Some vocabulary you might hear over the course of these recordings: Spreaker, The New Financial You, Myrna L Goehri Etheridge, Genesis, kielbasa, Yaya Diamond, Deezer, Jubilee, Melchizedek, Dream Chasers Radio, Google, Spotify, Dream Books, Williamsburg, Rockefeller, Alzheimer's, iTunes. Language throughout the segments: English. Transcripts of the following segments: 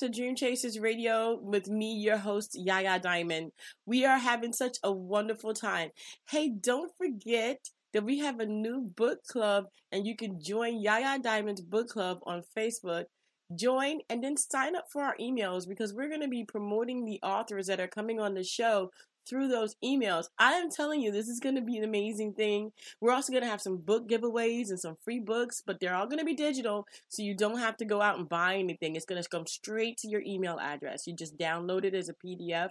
To Dream Chasers Radio with me, your host, Yaya Diamond. We are having such a wonderful time. Hey, don't forget that we have a new book club, and you can join Yaya Diamond's book club on Facebook. Join and then sign up for our emails, because we're going to be promoting the authors that are coming on the show through those emails. I am telling you, this is going to be an amazing thing. We're also going to have some book giveaways and some free books, but they're all going to be digital, so you don't have to go out and buy anything. It's going to come straight to your email address. You just download it as a PDF,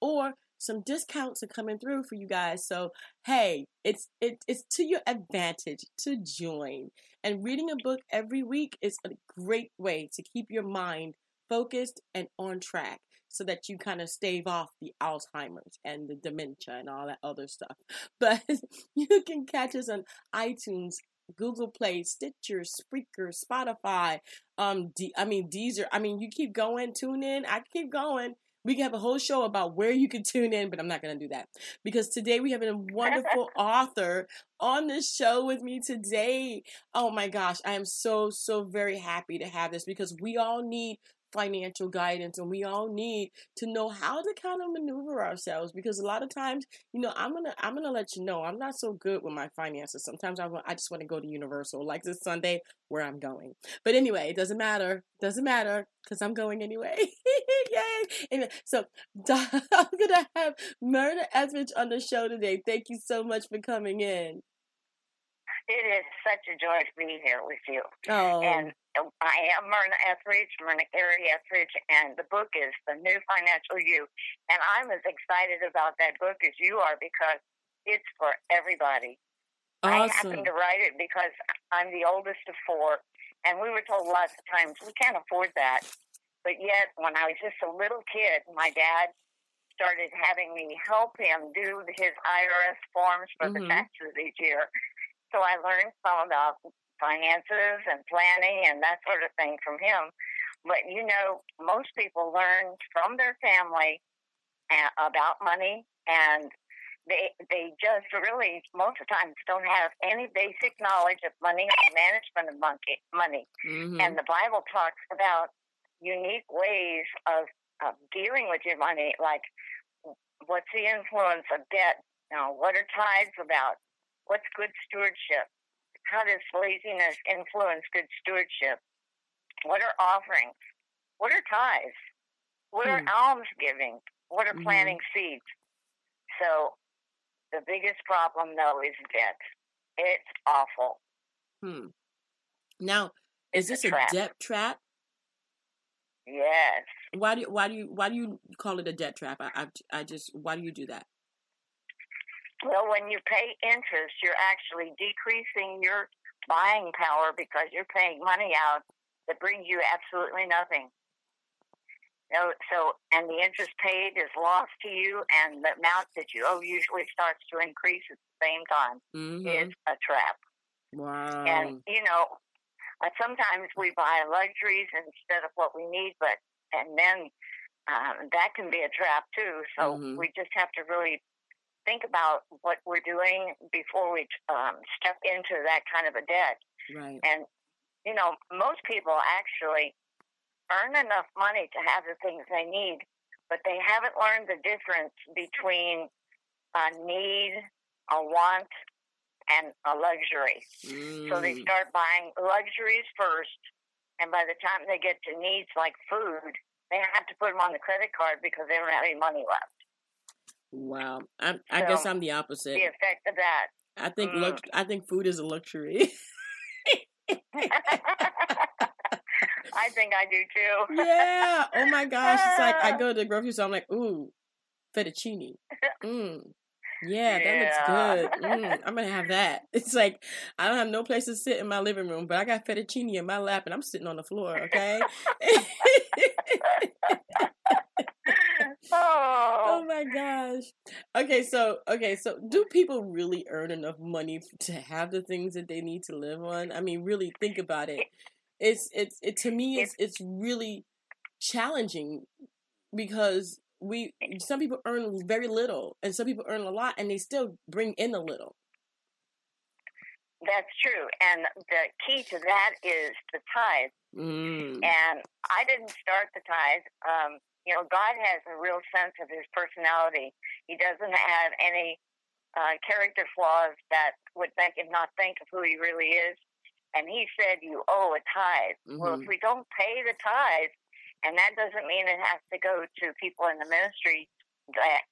or some discounts are coming through for you guys. So, hey, it's to your advantage to join. And reading a book every week is a great way to keep your mind focused and on track, so that you kind of stave off the Alzheimer's and the dementia and all that other stuff. But you can catch us on iTunes, Google Play, Stitcher, Spreaker, Spotify, Deezer. You keep going, tune in. I keep going. We can have a whole show about where you can tune in, but I'm not going to do that, because today we have a wonderful author on the show with me today. Oh my gosh, I am so very happy to have this, because we all need financial guidance, and we all need to know how to kind of maneuver ourselves, because a lot of times, I'm gonna let you know, I'm not so good with my finances. Sometimes I just want to go to Universal, like this Sunday where I'm going. But anyway, it doesn't matter, because I'm going anyway. Yay! Anyway, so I'm gonna have Myrna Etheridge on the show today. Thank you so much for coming in. It is such a joy to be here with you. Oh. And I am Myrna Goehri Etheridge, and the book is The New Financial You. And I'm as excited about that book as you are, because it's for everybody. Awesome. I happened to write it because I'm the oldest of four, and we were told lots of times, we can't afford that. But yet, when I was just a little kid, my dad started having me help him do his IRS forms for the taxes each year. So I learned some about finances and planning and that sort of thing from him. But, most people learn from their family about money, and they just really, most of the time, don't have any basic knowledge of money and management of money. Mm-hmm. And the Bible talks about unique ways of dealing with your money, like what's the influence of debt? Now, what are tithes about? What's good stewardship? How does laziness influence good stewardship? What are offerings? What are tithes? What are almsgiving? What are planting seeds? So the biggest problem, though, is debt. It's awful. Now, is this a debt trap? Yes. Why do you call it a debt trap? Why do you do that? Well, when you pay interest, you're actually decreasing your buying power, because you're paying money out that brings you absolutely nothing. So, and the interest paid is lost to you, and the amount that you owe usually starts to increase at the same time. Mm-hmm. It's a trap. Wow. And, sometimes we buy luxuries instead of what we need, and then that can be a trap, too. So we just have to really think about what we're doing before we step into that kind of a debt. Right. And, most people actually earn enough money to have the things they need, but they haven't learned the difference between a need, a want, and a luxury. Mm. So they start buying luxuries first, and by the time they get to needs like food, they have to put them on the credit card because they don't have any money left. Wow, I guess I'm the opposite. The effect of that. I think food is a luxury. I think I do too. Yeah. Oh my gosh! It's like I go to the grocery store. I'm like, ooh, fettuccine. Yeah, that looks good. I'm going to have that. It's like, I don't have no place to sit in my living room, but I got fettuccine in my lap and I'm sitting on the floor, okay? Oh my gosh. Okay, so do people really earn enough money to have the things that they need to live on? I mean, really think about it. It's to me, it's really challenging because some people earn very little and some people earn a lot and they still bring in a little. That's true. And the key to that is the tithe. And I didn't start the tithe. God has a real sense of his personality. He doesn't have any character flaws that would make him not think of who he really is. And he said, you owe a tithe. Mm-hmm. Well, if we don't pay the tithe, and that doesn't mean it has to go to people in the ministry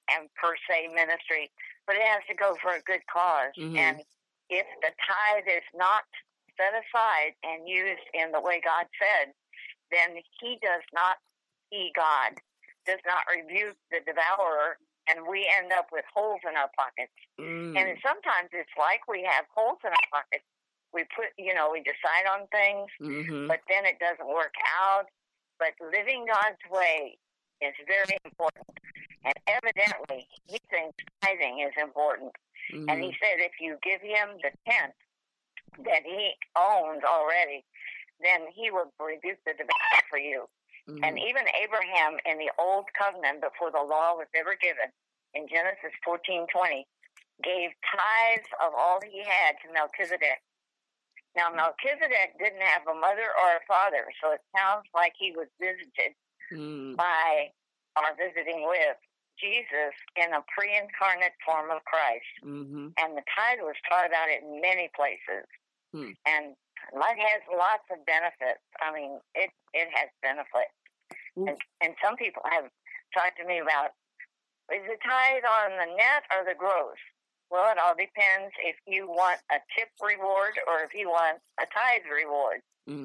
and per se ministry, but it has to go for a good cause. Mm-hmm. And if the tithe is not set aside and used in the way God said, then God does not rebuke the devourer, and we end up with holes in our pockets. And sometimes it's like we have holes in our pockets. We we decide on things, but then it doesn't work out. But living God's way is very important, and evidently he thinks tithing is important. And he said if you give him the tenth that he owns already, then he will rebuke the devourer for you. And even Abraham in the Old Covenant, before the law was ever given, in Genesis 14:20, gave tithes of all he had to Melchizedek. Now, Melchizedek didn't have a mother or a father, so it sounds like he was visited by or visiting with Jesus in a pre-incarnate form of Christ. And the tithe was taught about in many places. And life has lots of benefits. I mean, it has benefits. And some people have talked to me about, is the tithe on the net or the gross? Well, it all depends if you want a tip reward or if you want a tithe reward.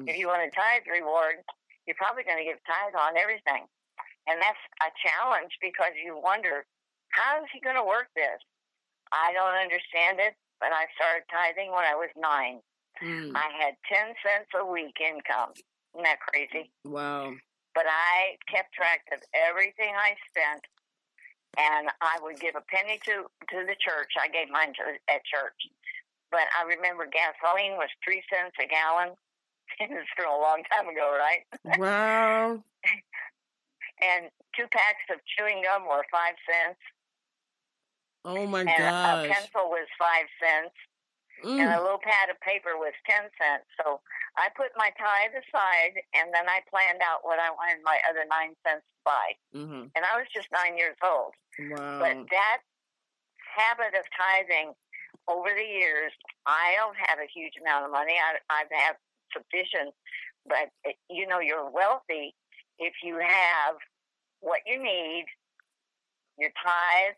If you want a tithe reward, you're probably going to give tithe on everything. And that's a challenge because you wonder, how is he going to work this? I don't understand it, but I started tithing when I was 9. I had 10 cents a week income. Isn't that crazy? Wow. But I kept track of everything I spent, and I would give a penny to the church. I gave mine at church. But I remember gasoline was 3 cents a gallon. It was from a long time ago, right? Wow. And 2 packs of chewing gum were 5 cents. Oh, my gosh. And a pencil was 5 cents. And a little pad of paper was 10 cents. So I put my tithe aside, and then I planned out what I wanted my other 9 cents to buy. And I was just 9 years old. Wow. But that habit of tithing over the years, I don't have a huge amount of money. I have sufficient. But, you're wealthy if you have what you need, your tithes,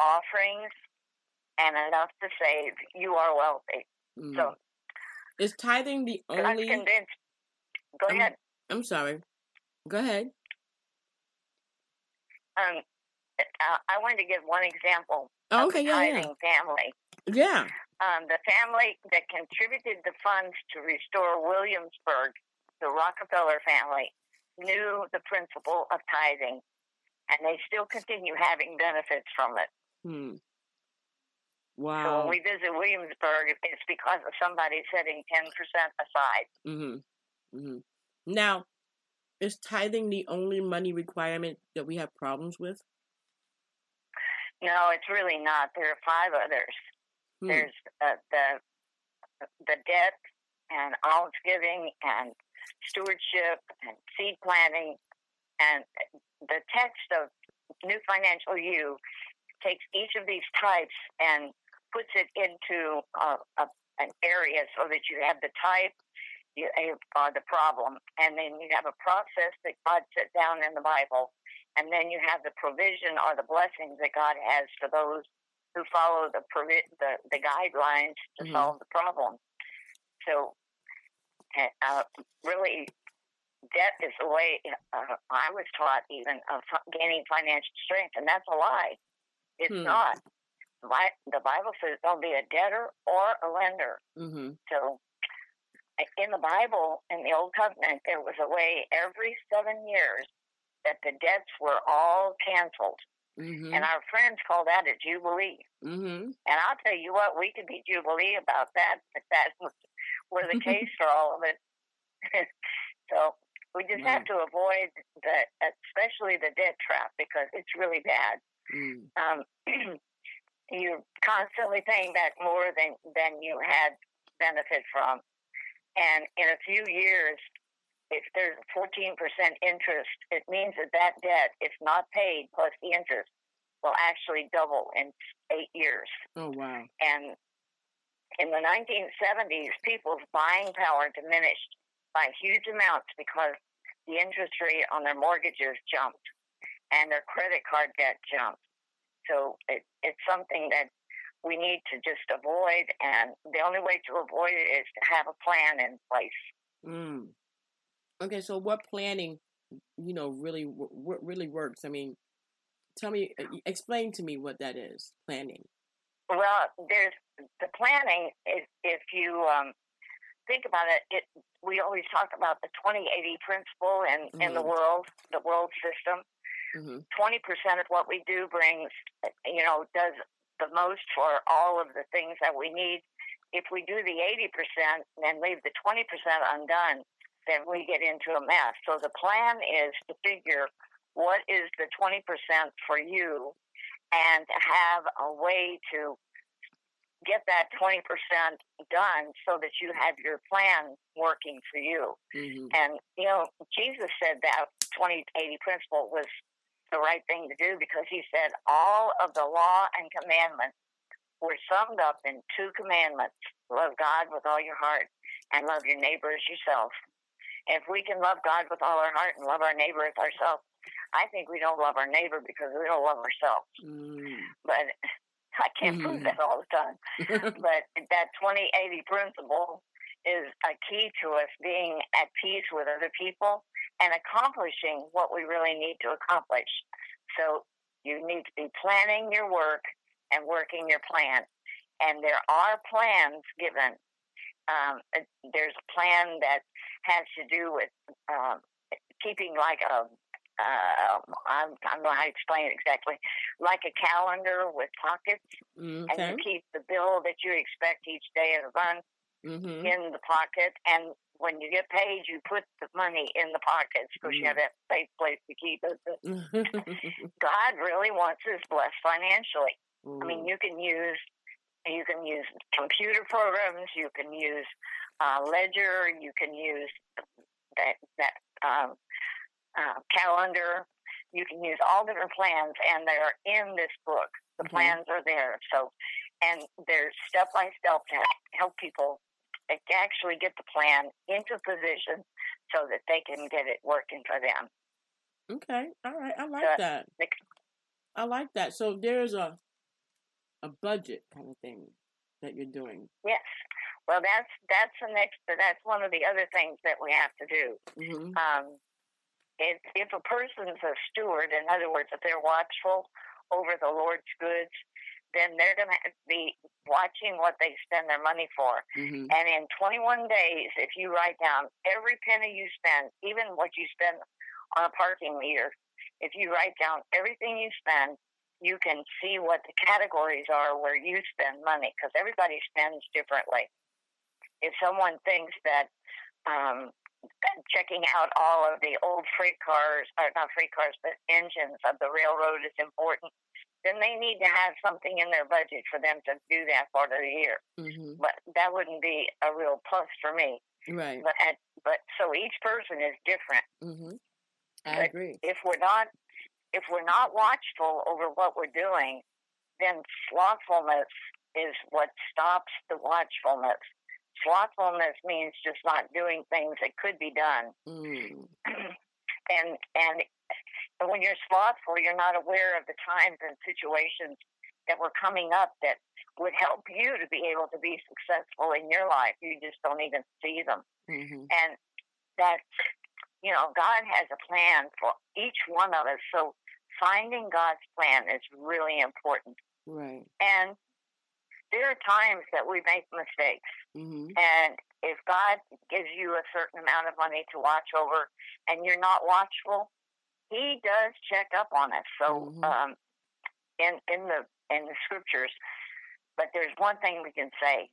offerings, and enough to save. You are wealthy. So, is tithing the only? I'm convinced. Go ahead. I'm sorry. Go ahead. I wanted to give one example. Oh, okay. Of the tithing family. Yeah. The family that contributed the funds to restore Williamsburg, the Rockefeller family, knew the principle of tithing, and they still continue having benefits from it. Wow. So when we visit Williamsburg, it's because of somebody setting 10% aside. Now, is tithing the only money requirement that we have problems with? No, it's really not. There are 5 others. There's the debt and almsgiving and stewardship and seed planting. And the text of New Financial You takes each of these types and puts it into an area so that you have the type, the problem, and then you have a process that God set down in the Bible, and then you have the provision or the blessings that God has for those who follow the guidelines to solve the problem. So, really, debt is the way I was taught even of gaining financial strength, and that's a lie. It's not. The Bible says don't be a debtor or a lender. Mm-hmm. So in the Bible, in the Old Covenant, there was a way every 7 years that the debts were all canceled. Mm-hmm. And our friends call that a Jubilee. Mm-hmm. And I'll tell you what, we could be Jubilee about that, if that were the case for all of it. So we just have to avoid, especially the debt trap, because it's really bad. You're constantly paying back more than you had benefit from. And in a few years, if there's 14% interest, it means that that debt, if not paid, plus the interest, will actually double in 8 years. Oh, wow. And in the 1970s, people's buying power diminished by huge amounts because the interest rate on their mortgages jumped and their credit card debt jumped. So it's something that we need to just avoid, and the only way to avoid it is to have a plan in place. Mm. Okay, so what planning, really works? I mean, explain to me what that is, planning. Well, there's the planning, if you think about it, we always talk about the 20/80 principle in the world system. Mm-hmm. 20% of what we do brings, does the most for all of the things that we need. If we do the 80% and leave the 20% undone, then we get into a mess. So the plan is to figure what is the 20% for you and have a way to get that 20% done so that you have your plan working for you. Mm-hmm. And, Jesus said that 20/80 principle was the right thing to do, because he said all of the law and commandments were summed up in two commandments: love God with all your heart and love your neighbor as yourself. If we can love God with all our heart and love our neighbor as ourselves, I think we don't love our neighbor because we don't love ourselves. Mm. But I can't prove that all the time. But that 20/80 principle is a key to us being at peace with other people and accomplishing what we really need to accomplish. So you need to be planning your work and working your plan. And there are plans given. There's a plan that has to do with keeping like I don't know how to explain it exactly, like a calendar with pockets, and you keep the bill that you expect each day of the month in the pocket, and when you get paid, you put the money in the pockets because you have that safe place to keep it. God really wants us blessed financially. Mm. I mean, you can use computer programs, you can use ledger, you can use that calendar. You can use all different plans, and they are in this book. The plans are there. So, and there's step by step to help people actually get the plan into position so that they can get it working for them. Okay, all right, I like that. So there's a budget kind of thing that you're doing. Yes. Well, that's one of the other things that we have to do. Mm-hmm. If a person's a steward, in other words, if they're watchful over the Lord's goods, then they're going to be watching what they spend their money for. Mm-hmm. And in 21 days, if you write down every penny you spend, even what you spend on a parking meter, if you write down everything you spend, you can see what the categories are where you spend money, because everybody spends differently. If someone thinks that checking out all of the old not freight cars, but engines of the railroad is important, then they need to have something in their budget for them to do that part of the year. Mm-hmm. But that wouldn't be a real plus for me. Right. But so each person is different. Mm-hmm. I agree. If we're not watchful over what we're doing, then slothfulness is what stops the watchfulness. Slothfulness means just not doing things that could be done. Mm. And when you're slothful, you're not aware of the times and situations that were coming up that would help you to be able to be successful in your life. You just don't even see them. Mm-hmm. And that's, God has a plan for each one of us. So finding God's plan is really important. Right. And there are times that we make mistakes. Mm-hmm. And if God gives you a certain amount of money to watch over and you're not watchful, he does check up on us. So mm-hmm. in the scriptures, but there's one thing we can say.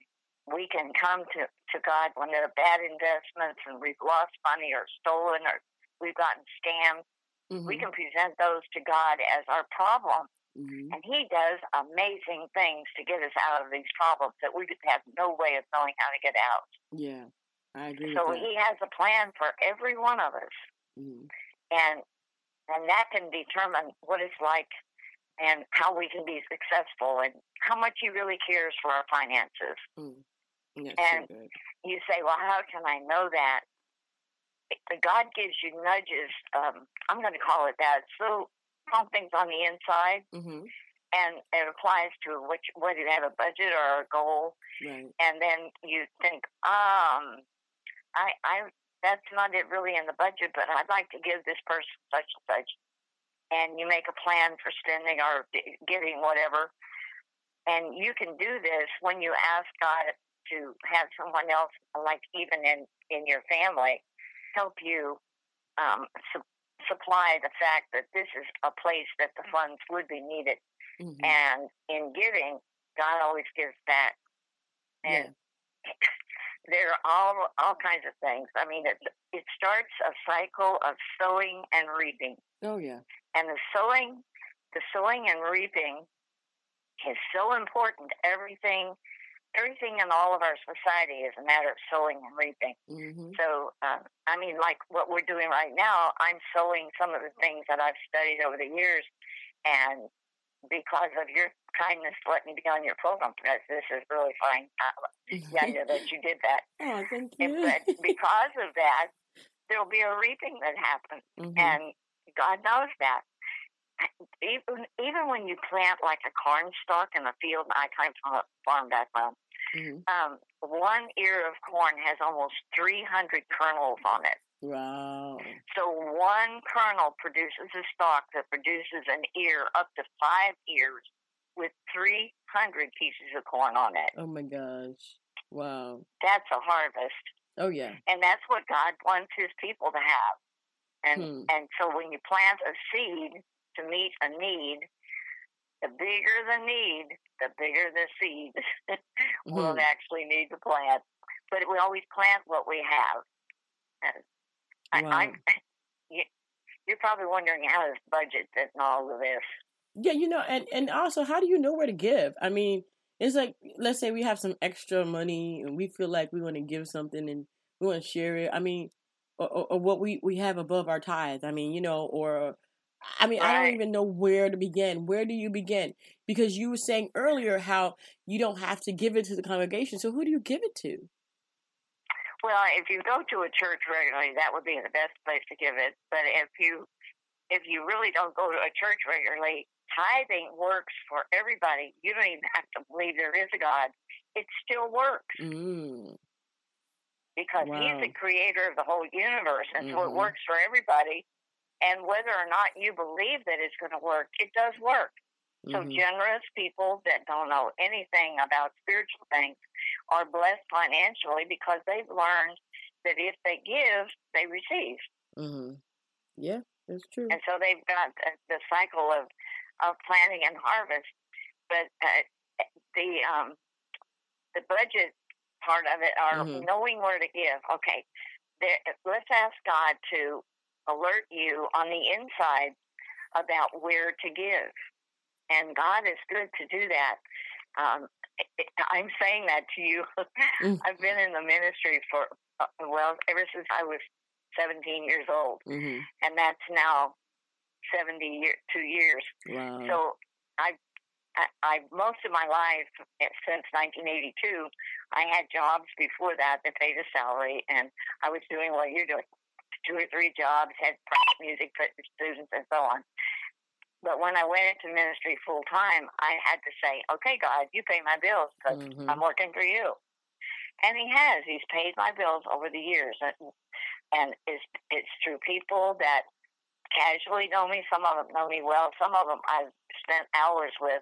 We can come to God when there are bad investments and we've lost money or stolen or we've gotten scammed. Mm-hmm. We can present those to God as our problem. Mm-hmm. And he does amazing things to get us out of these problems that we have no way of knowing how to get out. Yeah, I agree. So he has a plan for every one of us. Mm-hmm. And that can determine what it's like and how we can be successful and how much he really cares for our finances. Mm. And so you say, well, how can I know that? God gives you nudges. I'm going to call it that. So something's on the inside, mm-hmm. and it applies to whether you have a budget or a goal. Right. And then you think, I that's not it really in the budget, but I'd like to give this person such and such. And you make a plan for spending or giving whatever. And you can do this when you ask God to have someone else, like even in your family, help you supply the fact that this is a place that the funds would be needed. Mm-hmm. And in giving, God always gives back. And yeah. There are all kinds of things. I mean, it starts a cycle of sowing and reaping. Oh, yeah. And the sowing and reaping is so important. Everything in all of our society is a matter of sowing and reaping. Mm-hmm. So, I mean, like what we're doing right now, I'm sowing some of the things that I've studied over the years. And because of your kindness, let me be on your program, because this is really fine. Yeah, that you did that. Oh, thank you. But because of that, there'll be a reaping that happens. Mm-hmm. And God knows that. Even when you plant like a corn stalk in a field, I come from a farm background, mm-hmm. One ear of corn has almost 300 kernels on it. Wow. So one kernel produces a stalk that produces an ear, up to 5 ears, with 300 pieces of corn on it. Oh, my gosh. Wow. That's a harvest. Oh, yeah. And that's what God wants his people to have. And so when you plant a seed to meet a need, the bigger the need, the bigger the seed we'll actually need to plant. But we always plant what we have. And wow. You're probably wondering how this budget fits in all of this. Yeah, and also, how do you know where to give? I mean, it's like, let's say we have some extra money and we feel like we want to give something and we want to share it. I mean, or what we have above our tithes. I mean, right. I don't even know where to begin. Where do you begin? Because you were saying earlier how you don't have to give it to the congregation. So who do you give it to? Well, if you go to a church regularly, that would be the best place to give it. But if you really don't go to a church regularly, tithing works for everybody. You don't even have to believe there is a God. It still works. Mm. Because wow. he's the creator of the whole universe, and so it works for everybody. And whether or not you believe that it's going to work, it does work. Mm-hmm. So generous people that don't know anything about spiritual things are blessed financially because they've learned that if they give, they receive. Mm-hmm. Yeah, that's true. And so they've got the cycle of planting and harvest. But the budget part of it are knowing where to give. Okay, let's ask God to alert you on the inside about where to give. And God is good to do that. I'm saying that to you. I've been in the ministry for, ever since I was 17 years old. Mm-hmm. And that's now 72 years. Wow. So I most of my life, since 1982, I had jobs before that paid a salary, and I was doing what you're doing, 2 or 3 jobs, had music for students and so on. But when I went into ministry full-time, I had to say, okay, God, you pay my bills because I'm working for you. And he has. He's paid my bills over the years. And it's through people that casually know me. Some of them know me well. Some of them I've spent hours with,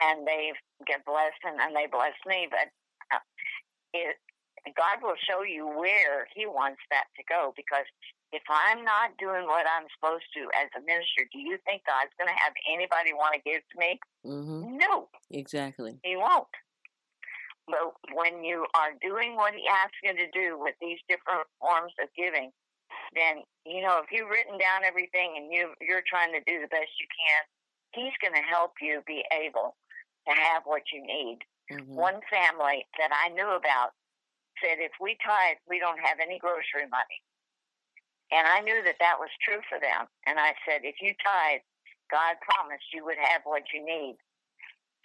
and they get blessed, and they bless me. But God will show you where He wants that to go, because if I'm not doing what I'm supposed to as a minister, do you think God's going to have anybody want to give to me? Mm-hmm. No. Exactly. He won't. But when you are doing what He asks you to do with these different forms of giving, then, you know, if you've written down everything and you're trying to do the best you can, He's going to help you be able to have what you need. Mm-hmm. One family that I knew about said, if we tithe, we don't have any grocery money. And I knew that that was true for them. And I said, if you tithe, God promised you would have what you need.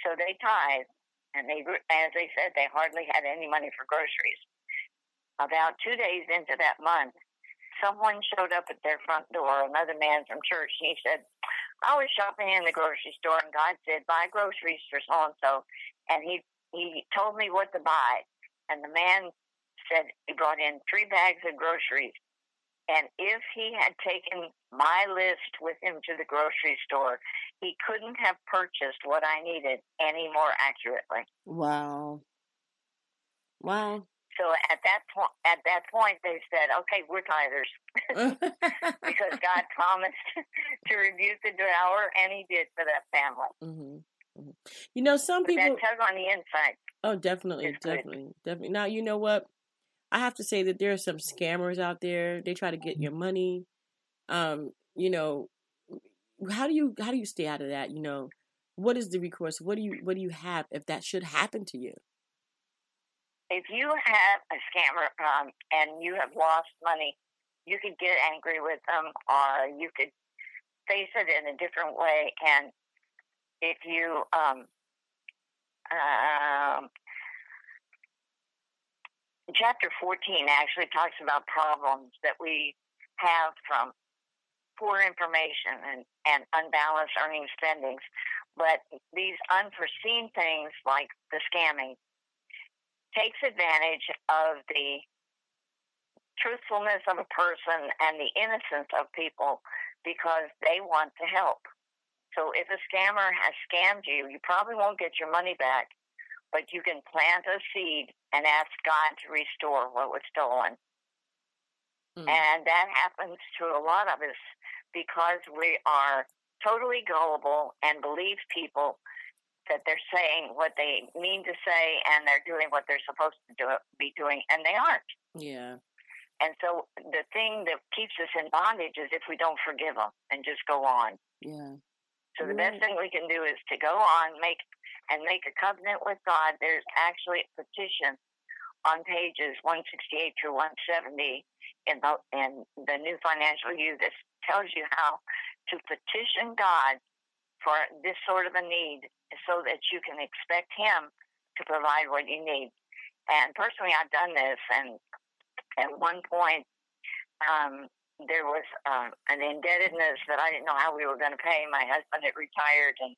So they tithe, and they, as they said, they hardly had any money for groceries. About 2 days into that month, someone showed up at their front door, another man from church, and he said, I was shopping in the grocery store, and God said, buy groceries for so-and-so. And he told me what to buy. And the man said he brought in 3 bags of groceries. And if he had taken my list with him to the grocery store, he couldn't have purchased what I needed any more accurately. Wow. Wow. So at that point, they said, okay, we're tithers. Because God promised to rebuke the devourer, and He did for that family. Mm-hmm. Mm-hmm. You know, some people... That tug on the inside. Oh, definitely, definitely, definitely. Now, you know what? I have to say that there are some scammers out there. They try to get your money. You know, how do you stay out of that? You know, what is the recourse? What do you have if that should happen to you? If you have a scammer and you have lost money, you could get angry with them, or you could face it in a different way. And if you Chapter 14 actually talks about problems that we have from poor information and unbalanced earning spendings. But these unforeseen things, like the scamming, takes advantage of the truthfulness of a person and the innocence of people because they want to help. So if a scammer has scammed you, you probably won't get your money back, but you can plant a seed and ask God to restore what was stolen. Mm. And that happens to a lot of us because we are totally gullible and believe people that they're saying what they mean to say and they're doing what they're supposed to be doing, and they aren't. Yeah. And so the thing that keeps us in bondage is if we don't forgive them and just go on. Yeah. So the best thing we can do is to go on, make a covenant with God. There's actually a petition on pages 168 through 170 in the New Financial You that tells you how to petition God for this sort of a need so that you can expect Him to provide what you need. And personally, I've done this, and at one point, there was an indebtedness that I didn't know how we were going to pay. My husband had retired, and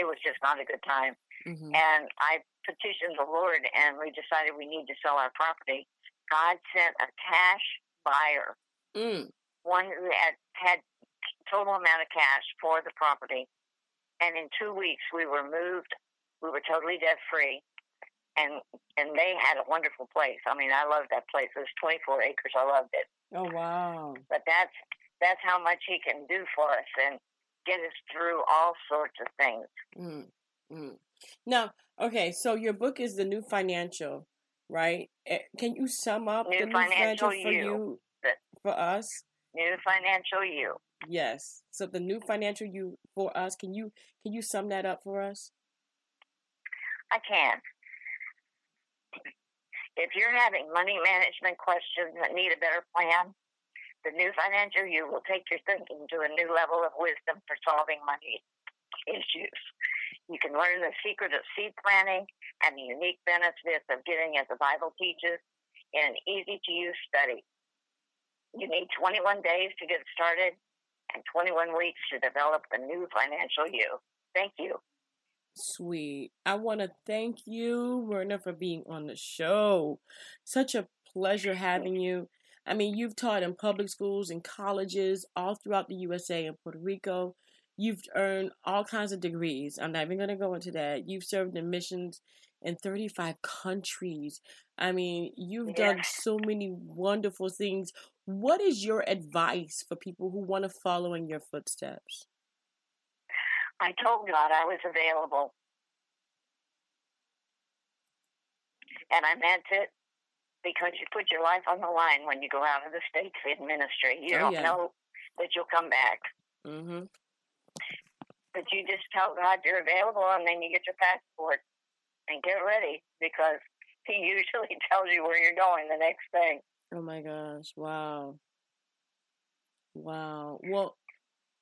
it was just not a good time. Mm-hmm. And I petitioned the Lord, and we decided we need to sell our property. God sent a cash buyer, one who had total amount of cash for the property. And in 2 weeks, we were moved. We were totally debt-free. And they had a wonderful place. I mean, I loved that place. It was 24 acres. I loved it. Oh, wow. But that's how much He can do for us and get us through all sorts of things. Mm-hmm. Now, okay, so your book is The New Financial, right? Can you sum up The New Financial You for us? New Financial You. Yes. So The New Financial You for us. Can you sum that up for us? I can. If you're having money management questions that need a better plan, The New Financial You will take your thinking to a new level of wisdom for solving money issues. You can learn the secret of seed planning and the unique benefits of giving, as the Bible teaches, in an easy-to-use study. You need 21 days to get started and 21 weeks to develop The New Financial You. Thank you. Sweet. I want to thank you, Myrna, for being on the show. Such a pleasure having you. I mean, you've taught in public schools and colleges all throughout the USA and Puerto Rico. You've earned all kinds of degrees. I'm not even going to go into that. You've served in missions in 35 countries. I mean, you've done so many wonderful things. What is your advice for people who want to follow in your footsteps? I told God I was available. And I meant it, because you put your life on the line when you go out of the States in ministry. You don't know that you'll come back. Mm-hmm. But you just tell God you're available, and then you get your passport and get ready, because he usually tells you where you're going the next day. Oh, my gosh. Wow. Wow. Well,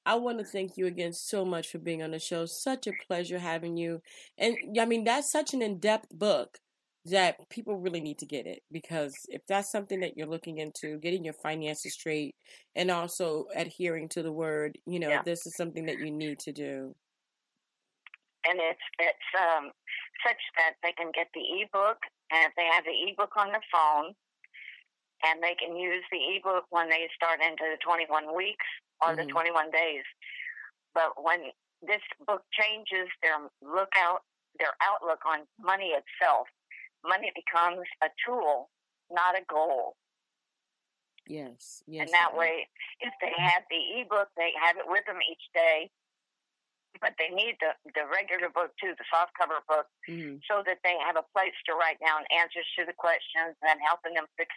I want to thank you again so much for being on the show. Such a pleasure having you. And, I mean, that's such an in-depth book that people really need to get it, because if that's something that you're looking into, getting your finances straight and also adhering to the word, you know, this is something that you need to do. And it's such that they can get the ebook, and if they have the ebook on the phone, and they can use the ebook when they start into the 21 weeks or the 21 days. But when this book changes their outlook on money itself. Money becomes a tool, not a goal. Yes. And that way, if they have the ebook, they have it with them each day. But they need the regular book too, the softcover book, so that they have a place to write down answers to the questions, and helping them fix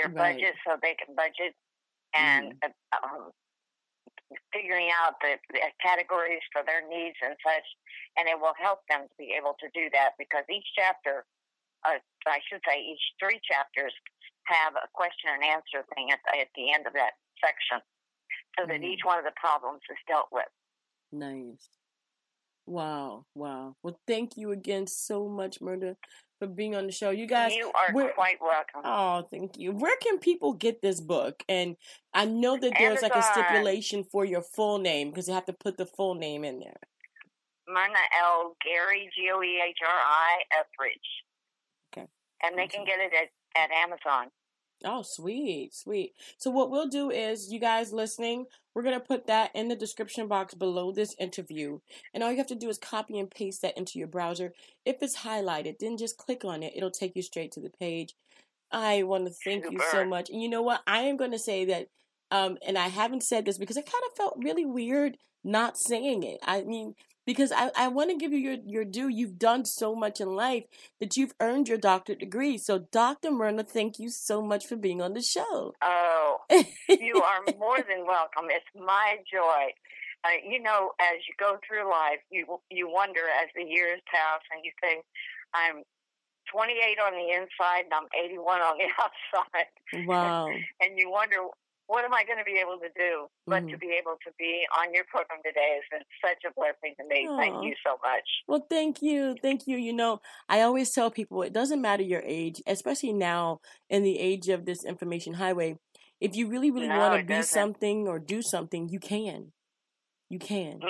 their budget so they can budget, and figuring out the categories for their needs and such. And it will help them to be able to do that, because each chapter. I should say each three chapters have a question and answer thing at the end of that section, so that each one of the problems is dealt with. Nice. Wow. Well, thank you again so much, Myrna, for being on the show. You guys, you are quite welcome. Oh, thank you. Where can people get this book? And I know that there's like a stipulation for your full name, because you have to put the full name in there. Myrna L Goehri, Goehri, Etheridge. And they can get it at Amazon. Oh, sweet. So what we'll do is, you guys listening, we're going to put that in the description box below this interview. And all you have to do is copy and paste that into your browser. If it's highlighted, then just click on it. It'll take you straight to the page. I want to thank you so much. And you know what? I am going to say that, and I haven't said this because I kind of felt really weird not saying it. I mean... because I want to give you your due. You've done so much in life that you've earned your doctorate degree. So, Dr. Myrna, thank you so much for being on the show. Oh, you are more than welcome. It's my joy. As you go through life, you wonder as the years pass, and you think, I'm 28 on the inside and I'm 81 on the outside. Wow. And you wonder, what am I going to be able to do? But to be able to be on your program today has been such a blessing to me. Aww. Thank you so much. Well, thank you. You know, I always tell people, it doesn't matter your age, especially now in the age of this information highway. If you really want to be something or do something, you can. You can.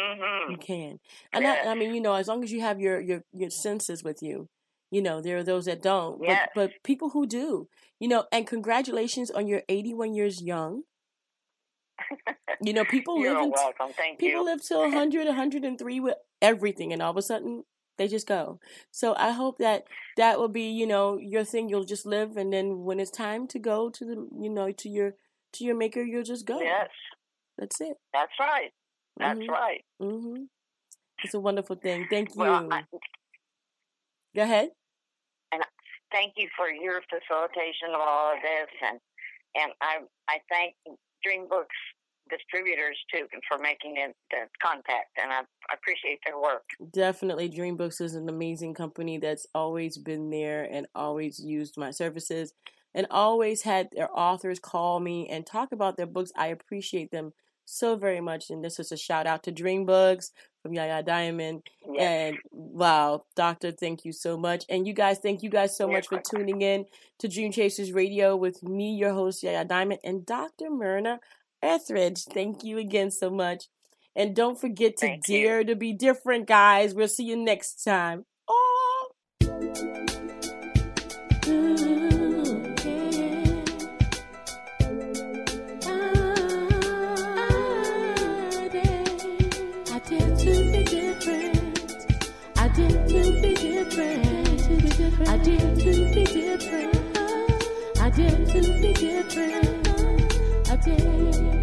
And I mean, you know, as long as you have your senses with you. You know, there are those that don't, but people who do, you know, and congratulations on your 81 years young. You know, people live till 100, 103 with everything, and all of a sudden they just go. So I hope that will be, you know, your thing. You'll just live. And then when it's time to go to your maker, you'll just go. Yes. That's it. That's right. That's right. Mm-hmm. It's a wonderful thing. Thank you. Well, go ahead. And thank you for your facilitation of all of this, and I thank Dream Books distributors too for making the contact, and I appreciate their work. Definitely, Dream Books is an amazing company that's always been there and always used my services, and always had their authors call me and talk about their books. I appreciate them so very much, and this is a shout out to Dream Books from Yaya Diamond. Yes. And wow, Doctor, thank you so much. And you guys, thank you guys so much for tuning in to Dream Chasers Radio with me, your host, Yaya Diamond, and Dr. Myrna Etheridge. Thank you again so much. And don't forget to dare to be different, guys. We'll see you next time. Oh. day.